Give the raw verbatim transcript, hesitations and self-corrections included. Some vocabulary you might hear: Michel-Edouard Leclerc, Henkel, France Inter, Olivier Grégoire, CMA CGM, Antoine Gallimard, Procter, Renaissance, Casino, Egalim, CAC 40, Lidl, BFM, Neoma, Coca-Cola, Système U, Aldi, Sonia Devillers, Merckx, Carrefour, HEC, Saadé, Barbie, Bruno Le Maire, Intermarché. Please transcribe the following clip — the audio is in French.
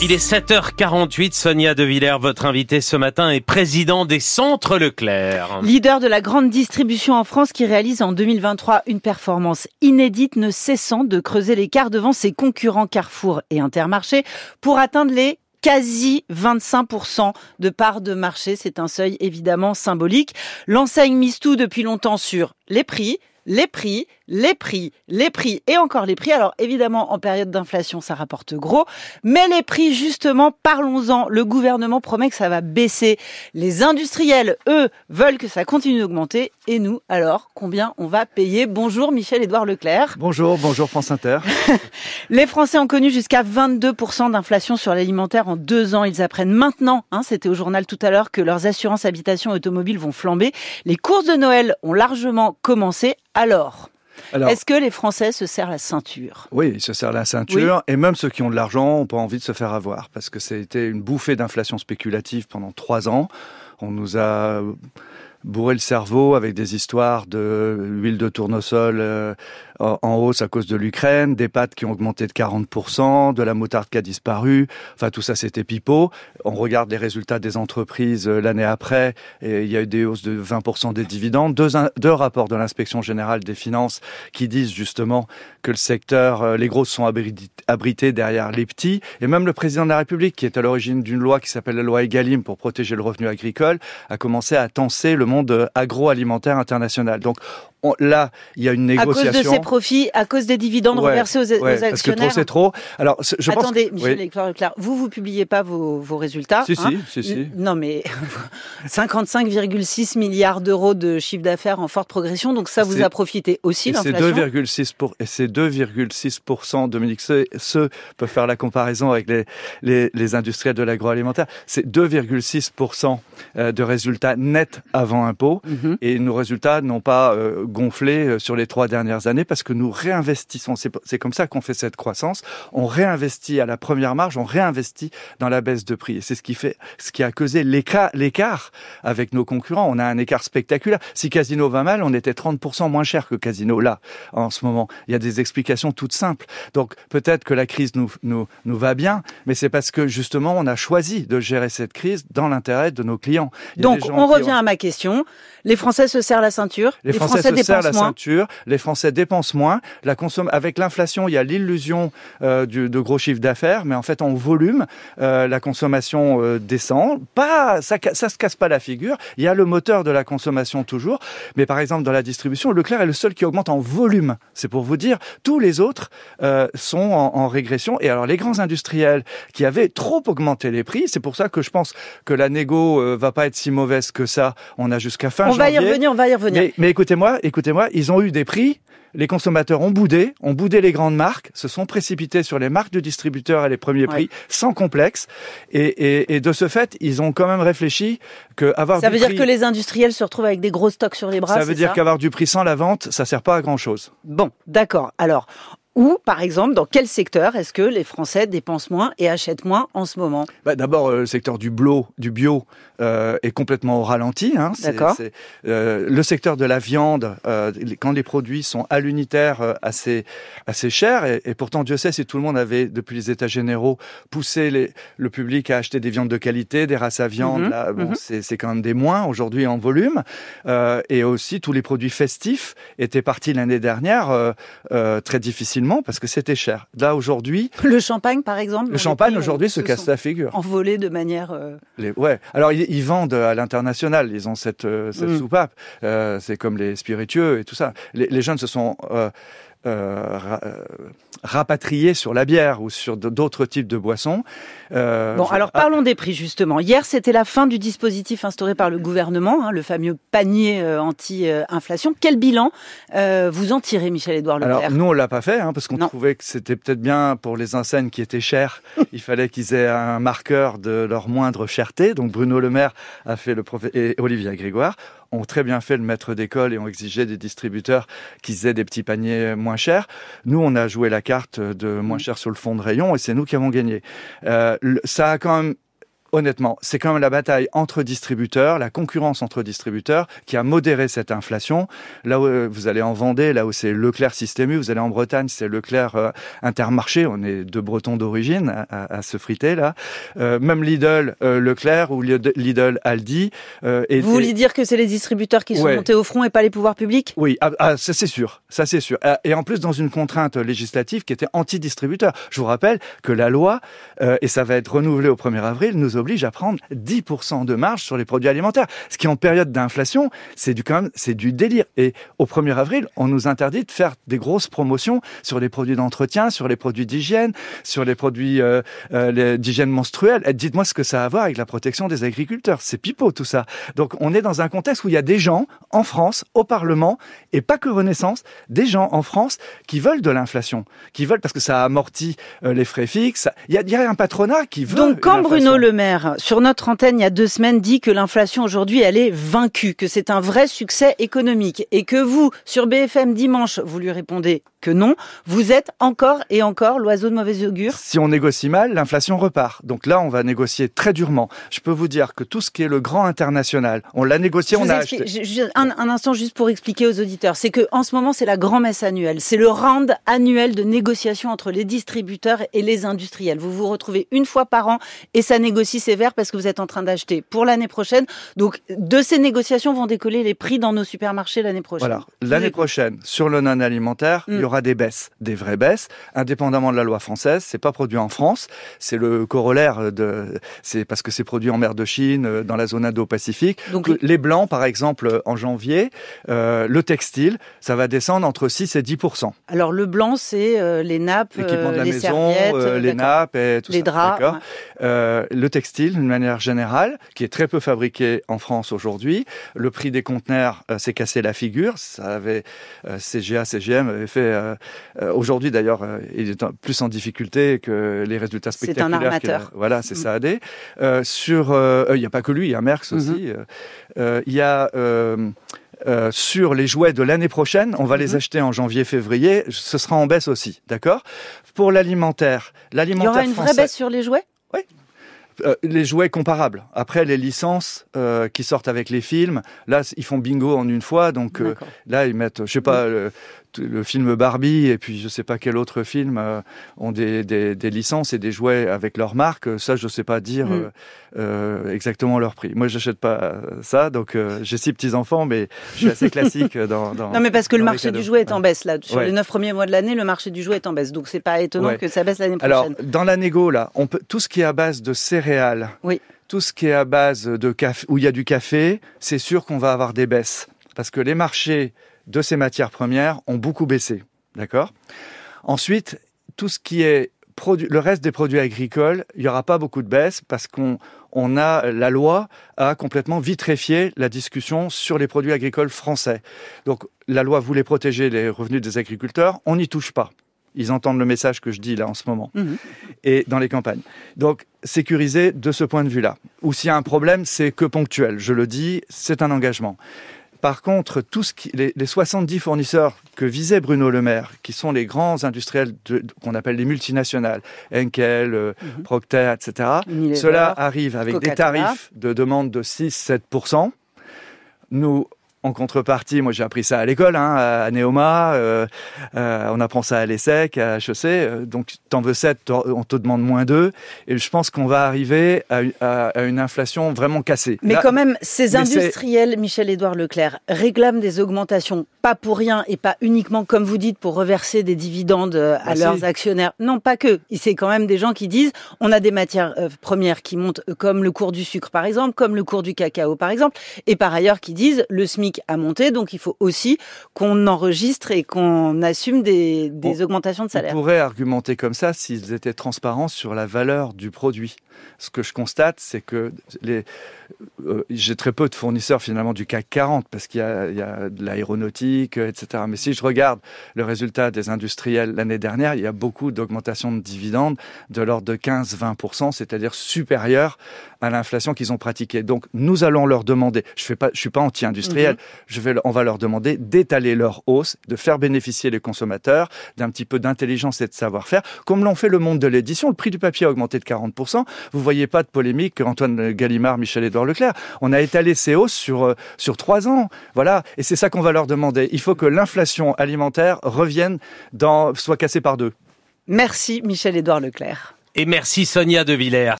Il est sept heures quarante-huit, Sonia Devillers, votre invitée ce matin, est président des Centres Leclerc. Leader de la grande distribution en France qui réalise en deux mille vingt-trois une performance inédite, ne cessant de creuser l'écart devant ses concurrents Carrefour et Intermarché pour atteindre les quasi vingt-cinq pour cent de part de marché. C'est un seuil évidemment symbolique. L'enseigne mise tout depuis longtemps sur les prix, les prix, les prix, les prix et encore les prix. Alors évidemment, en période d'inflation, ça rapporte gros. Mais les prix, justement, parlons-en. Le gouvernement promet que ça va baisser. Les industriels, eux, veulent que ça continue d'augmenter. Et nous, alors, combien on va payer ? Bonjour Michel-Edouard Leclerc. Bonjour, bonjour France Inter. Les Français ont connu jusqu'à vingt-deux pour cent d'inflation sur l'alimentaire en deux ans. Ils apprennent maintenant, hein, c'était au journal tout à l'heure, que leurs assurances habitation et automobiles vont flamber. Les courses de Noël ont largement commencé. Alors, Alors, est-ce que les Français se serrent la ceinture ? Oui, ils se serrent la ceinture, oui. Et même ceux qui ont de l'argent n'ont pas envie de se faire avoir, parce que c'était une bouffée d'inflation spéculative pendant trois ans. On nous a bourré le cerveau avec des histoires de huile de tournesol en hausse à cause de l'Ukraine, des pâtes qui ont augmenté de quarante pour cent, de la moutarde qui a disparu, enfin tout ça c'était pipeau. On regarde les résultats des entreprises l'année après, et il y a eu des hausses de vingt pour cent des dividendes. Deux, deux rapports de l'Inspection Générale des Finances qui disent justement que le secteur, les grosses sont abrités derrière les petits, et même le président de la République, qui est à l'origine d'une loi qui s'appelle la loi Egalim pour protéger le revenu agricole, a commencé à tenser le monde agroalimentaire international. Donc on, là, il y a une négociation. À cause de ces profits, à cause des dividendes ouais, reversés aux, ouais, aux actionnaires. Parce que trop, c'est trop. Alors, je Attendez, pense que, Michel oui. Leclerc, Leclerc, vous, vous publiez pas vos, vos résultats. Si, hein. si, si, si. Non, mais cinquante-cinq virgule six milliards d'euros de chiffre d'affaires en forte progression, donc ça vous c'est, a profité aussi, et l'inflation. Et c'est deux virgule six pour cent, Dominique, ceux, ceux peuvent faire la comparaison avec les, les, les industriels de l'agroalimentaire. C'est deux virgule six pour cent de résultats nets avant impôt, mm-hmm. et nos résultats n'ont pas euh, gonflé sur les trois dernières années parce que nous réinvestissons. C'est, c'est comme ça qu'on fait cette croissance. On réinvestit à la première marge, on réinvestit dans la baisse de prix. Et c'est ce qui fait, ce qui a causé l'écart, l'écart avec nos concurrents. On a un écart spectaculaire. Si Casino va mal, on était trente pour cent moins cher que Casino là, en ce moment. Il y a des explications toutes simples. Donc peut-être que la crise nous, nous, nous va bien, mais c'est parce que justement on a choisi de gérer cette crise dans l'intérêt de nos clients. Il y a Donc des gens on revient qui ont... à ma question. Les Français se serrent la ceinture. Les Français, les Français se serrent la moins. ceinture. Les Français dépensent moins. La consomme... Avec l'inflation, il y a l'illusion euh, du, de gros chiffres d'affaires, mais en fait, en volume, euh, la consommation euh, descend. Pas, ça, ça se casse pas la figure. Il y a le moteur de la consommation toujours. Mais par exemple, dans la distribution, Leclerc est le seul qui augmente en volume. C'est pour vous dire. Tous les autres euh, sont en, en régression. Et alors, les grands industriels qui avaient trop augmenté les prix, c'est pour ça que je pense que la négo euh, va pas être si mauvaise que ça. On a jusqu'à fin on janvier. On va y revenir, on va y revenir. Mais, mais écoutez-moi, écoutez-moi, ils ont eu des prix. Les consommateurs ont boudé, ont boudé les grandes marques, se sont précipités sur les marques de distributeurs à les premiers prix, ouais. sans complexe. Et, et, et de ce fait, ils ont quand même réfléchi que avoir ça du prix... Ça veut dire que les industriels se retrouvent avec des gros stocks sur les bras, Ça veut dire ça qu'avoir du prix sans la vente, ça sert pas à grand-chose. Bon, d'accord. Alors... Ou, par exemple, dans quel secteur est-ce que les Français dépensent moins et achètent moins en ce moment ? bah D'abord, euh, le secteur du, blo, du bio euh, est complètement au ralenti. Hein. C'est, D'accord. C'est, euh, le secteur de la viande, euh, quand les produits sont à l'unitaire euh, assez, assez chers, et, et pourtant, Dieu sait si tout le monde avait, depuis les états généraux, poussé les, le public à acheter des viandes de qualité, des races à viande, mmh, là, bon, mmh. c'est, c'est quand même des moins aujourd'hui en volume. Euh, et aussi, tous les produits festifs étaient partis l'année dernière euh, euh, très difficilement, parce que c'était cher. Là, aujourd'hui... Le champagne, par exemple. Le champagne, prix, aujourd'hui, se, se casse la figure. Envolé de manière... Euh... Les... Ouais. Alors, ils, ils vendent à l'international. Ils ont cette, euh, cette mmh. soupape. Euh, c'est comme les spiritueux et tout ça. Les, les jeunes se sont... Euh... Euh, rapatriés sur la bière ou sur d'autres types de boissons. Euh, bon, je... alors parlons des prix justement. Hier, c'était la fin du dispositif instauré par le gouvernement, hein, le fameux panier euh, anti-inflation. Quel bilan euh, vous en tirez, Michel-Edouard Leclerc ? Alors, nous, on ne l'a pas fait, hein, parce qu'on non. trouvait que c'était peut-être bien pour les enseignes qui étaient chères. Il fallait qu'ils aient un marqueur de leur moindre cherté. Donc, Bruno Le Maire a fait le prof... et Olivier Grégoire ont très bien fait le maître d'école et ont exigé des distributeurs qu'ils aient des petits paniers moins chers. Nous, on a joué la carte de moins cher sur le fond de rayon et c'est nous qui avons gagné. Euh, ça a quand même honnêtement, c'est quand même la bataille entre distributeurs, la concurrence entre distributeurs qui a modéré cette inflation. Là où vous allez en Vendée, là où c'est Leclerc Système U, vous allez en Bretagne, c'est Leclerc euh, Intermarché, on est deux Bretons d'origine à, à, à se friter là. Euh, même Lidl, euh, Leclerc ou Lidl Aldi. Euh, et, vous voulez et... dire que c'est les distributeurs qui sont ouais. montés au front et pas les pouvoirs publics ? Oui, ah, ah, ça c'est sûr, ça c'est sûr. Et en plus dans une contrainte législative qui était anti-distributeur. Je vous rappelle que la loi, euh, et ça va être renouvelé au premier avril, nous oblige à prendre dix pour cent de marge sur les produits alimentaires. Ce qui, en période d'inflation, c'est du, quand même, c'est du délire. Et au premier avril, on nous interdit de faire des grosses promotions sur les produits d'entretien, sur les produits d'hygiène, sur les produits euh, euh, d'hygiène menstruelle. Et dites-moi ce que ça a à voir avec la protection des agriculteurs. C'est pipeau, tout ça. Donc, on est dans un contexte où il y a des gens, en France, au Parlement, et pas que Renaissance, des gens en France qui veulent de l'inflation, qui veulent, parce que ça amortit euh, les frais fixes. Il y, y a un patronat qui veut... Donc, quand Bruno Le Maire sur notre antenne, il y a deux semaines, dit que l'inflation aujourd'hui, elle est vaincue, que c'est un vrai succès économique et que vous, sur B F M dimanche, vous lui répondez que non, vous êtes encore et encore l'oiseau de mauvais augure. Si on négocie mal, l'inflation repart. Donc là, on va négocier très durement. Je peux vous dire que tout ce qui est le grand international, on l'a négocié, on a acheté. Je, un, un instant juste pour expliquer aux auditeurs, c'est que en ce moment, c'est la grand-messe annuelle, c'est le round annuel de négociation entre les distributeurs et les industriels. Vous vous retrouvez une fois par an et ça négocie sévère parce que vous êtes en train d'acheter pour l'année prochaine. Donc de ces négociations vont décoller les prix dans nos supermarchés l'année prochaine. Voilà, l'année prochaine sur le non alimentaire. Mm. Il y aura des baisses, des vraies baisses, indépendamment de la loi française. C'est pas produit en France, c'est le corollaire de, c'est parce que c'est produit en mer de Chine, dans la zone Indo-Pacifique. Donc les blancs, par exemple, en janvier, euh, le textile, ça va descendre entre six et dix pour cent. Alors le blanc, c'est euh, les nappes, l'équipement de la les maison, euh, les nappes et tout les ça. Les draps. D'accord. Ouais. Euh, le textile, d'une manière générale, qui est très peu fabriqué en France aujourd'hui. Le prix des conteneurs euh, s'est cassé la figure. Ça avait euh, C G A, C G M avait fait. Euh, euh, aujourd'hui d'ailleurs euh, il est plus en difficulté que les résultats spectaculaires. C'est un armateur. A, voilà, c'est mmh. Saadé. Euh, sur, il euh, n'y euh, a pas que lui, il y a Merckx mmh. aussi. Il euh, euh, y a... Euh, Euh, sur les jouets de l'année prochaine, on va mm-hmm. les acheter en janvier-février, ce sera en baisse aussi, d'accord ? Pour l'alimentaire, l'alimentaire français... Il y aura une français... vraie baisse sur les jouets ? Oui. Euh, les jouets comparables. Après, les licences euh, qui sortent avec les films, là, ils font bingo en une fois, donc euh, là, ils mettent, je sais pas, euh, le film Barbie et puis je sais pas quel autre film euh, ont des, des, des licences et des jouets avec leur marque. Ça, je sais pas dire mm. euh, euh, exactement leur prix. Moi, j'achète pas ça, donc euh, j'ai six petits-enfants, mais je suis assez classique dans, dans... Non, mais parce que le marché du jouet est en baisse, là. Sur ouais. les neuf premiers mois de l'année, le marché du jouet est en baisse, donc c'est pas étonnant ouais. que ça baisse l'année prochaine. Alors, dans la négo, là, on peut... tout ce qui est à base de céréales, oui. tout ce qui est à base de café, où il y a du café, c'est sûr qu'on va avoir des baisses. Parce que les marchés de ces matières premières ont beaucoup baissé. D'accord ? Ensuite, tout ce qui est produ- le reste des produits agricoles, il n'y aura pas beaucoup de baisses parce qu'on on a, la loi a complètement vitréfié la discussion sur les produits agricoles français. Donc la loi voulait protéger les revenus des agriculteurs, on n'y touche pas. Ils entendent le message que je dis là en ce moment, mmh. et dans les campagnes. Donc, sécuriser de ce point de vue-là. Ou s'il y a un problème, c'est que ponctuel. Je le dis, c'est un engagement. Par contre, tout ce qui, les, les soixante-dix fournisseurs que visait Bruno Le Maire, qui sont les grands industriels de, qu'on appelle les multinationales, Henkel, mmh. Procter, et cetera, ceux-là arrivent avec Coca-Cola. Des tarifs de demande de six à sept pour cent. Nous... En contrepartie, moi j'ai appris ça à l'école, hein, à Neoma, euh, euh, on apprend ça à l'E S S E C, à H E C, euh, donc t'en veux sept, on te demande moins deux, et je pense qu'on va arriver à, à, à une inflation vraiment cassée. Mais là, quand même, ces industriels, c'est... Michel-Edouard Leclerc, réclament des augmentations, pas pour rien et pas uniquement, comme vous dites, pour reverser des dividendes à bah leurs si. actionnaires. Non, pas que, c'est quand même des gens qui disent, on a des matières premières qui montent, comme le cours du sucre par exemple, comme le cours du cacao par exemple, et par ailleurs qui disent, le S M I C à monter, donc il faut aussi qu'on enregistre et qu'on assume des, des on, augmentations de salaire. On pourrait argumenter comme ça s'ils étaient transparents sur la valeur du produit. Ce que je constate, c'est que les, euh, j'ai très peu de fournisseurs finalement du C A C quarante parce qu'il y a, il y a de l'aéronautique, et cetera. Mais si je regarde le résultat des industriels l'année dernière, il y a beaucoup d'augmentations de dividendes de l'ordre de quinze à vingt pour cent, c'est-à-dire supérieure à l'inflation qu'ils ont pratiquée. Donc nous allons leur demander, je ne suis pas anti-industriel, mmh. je vais, on va leur demander d'étaler leur hausse, de faire bénéficier les consommateurs d'un petit peu d'intelligence et de savoir-faire, comme l'ont fait le monde de l'édition. Le prix du papier a augmenté de quarante pour cent. Vous voyez pas de polémique, Antoine Gallimard, Michel-Edouard Leclerc. On a étalé ces hausses sur, sur trois ans. Voilà. Et c'est ça qu'on va leur demander. Il faut que l'inflation alimentaire revienne dans, soit cassée par deux. Merci Michel-Edouard Leclerc. Et merci Sonia Devillers.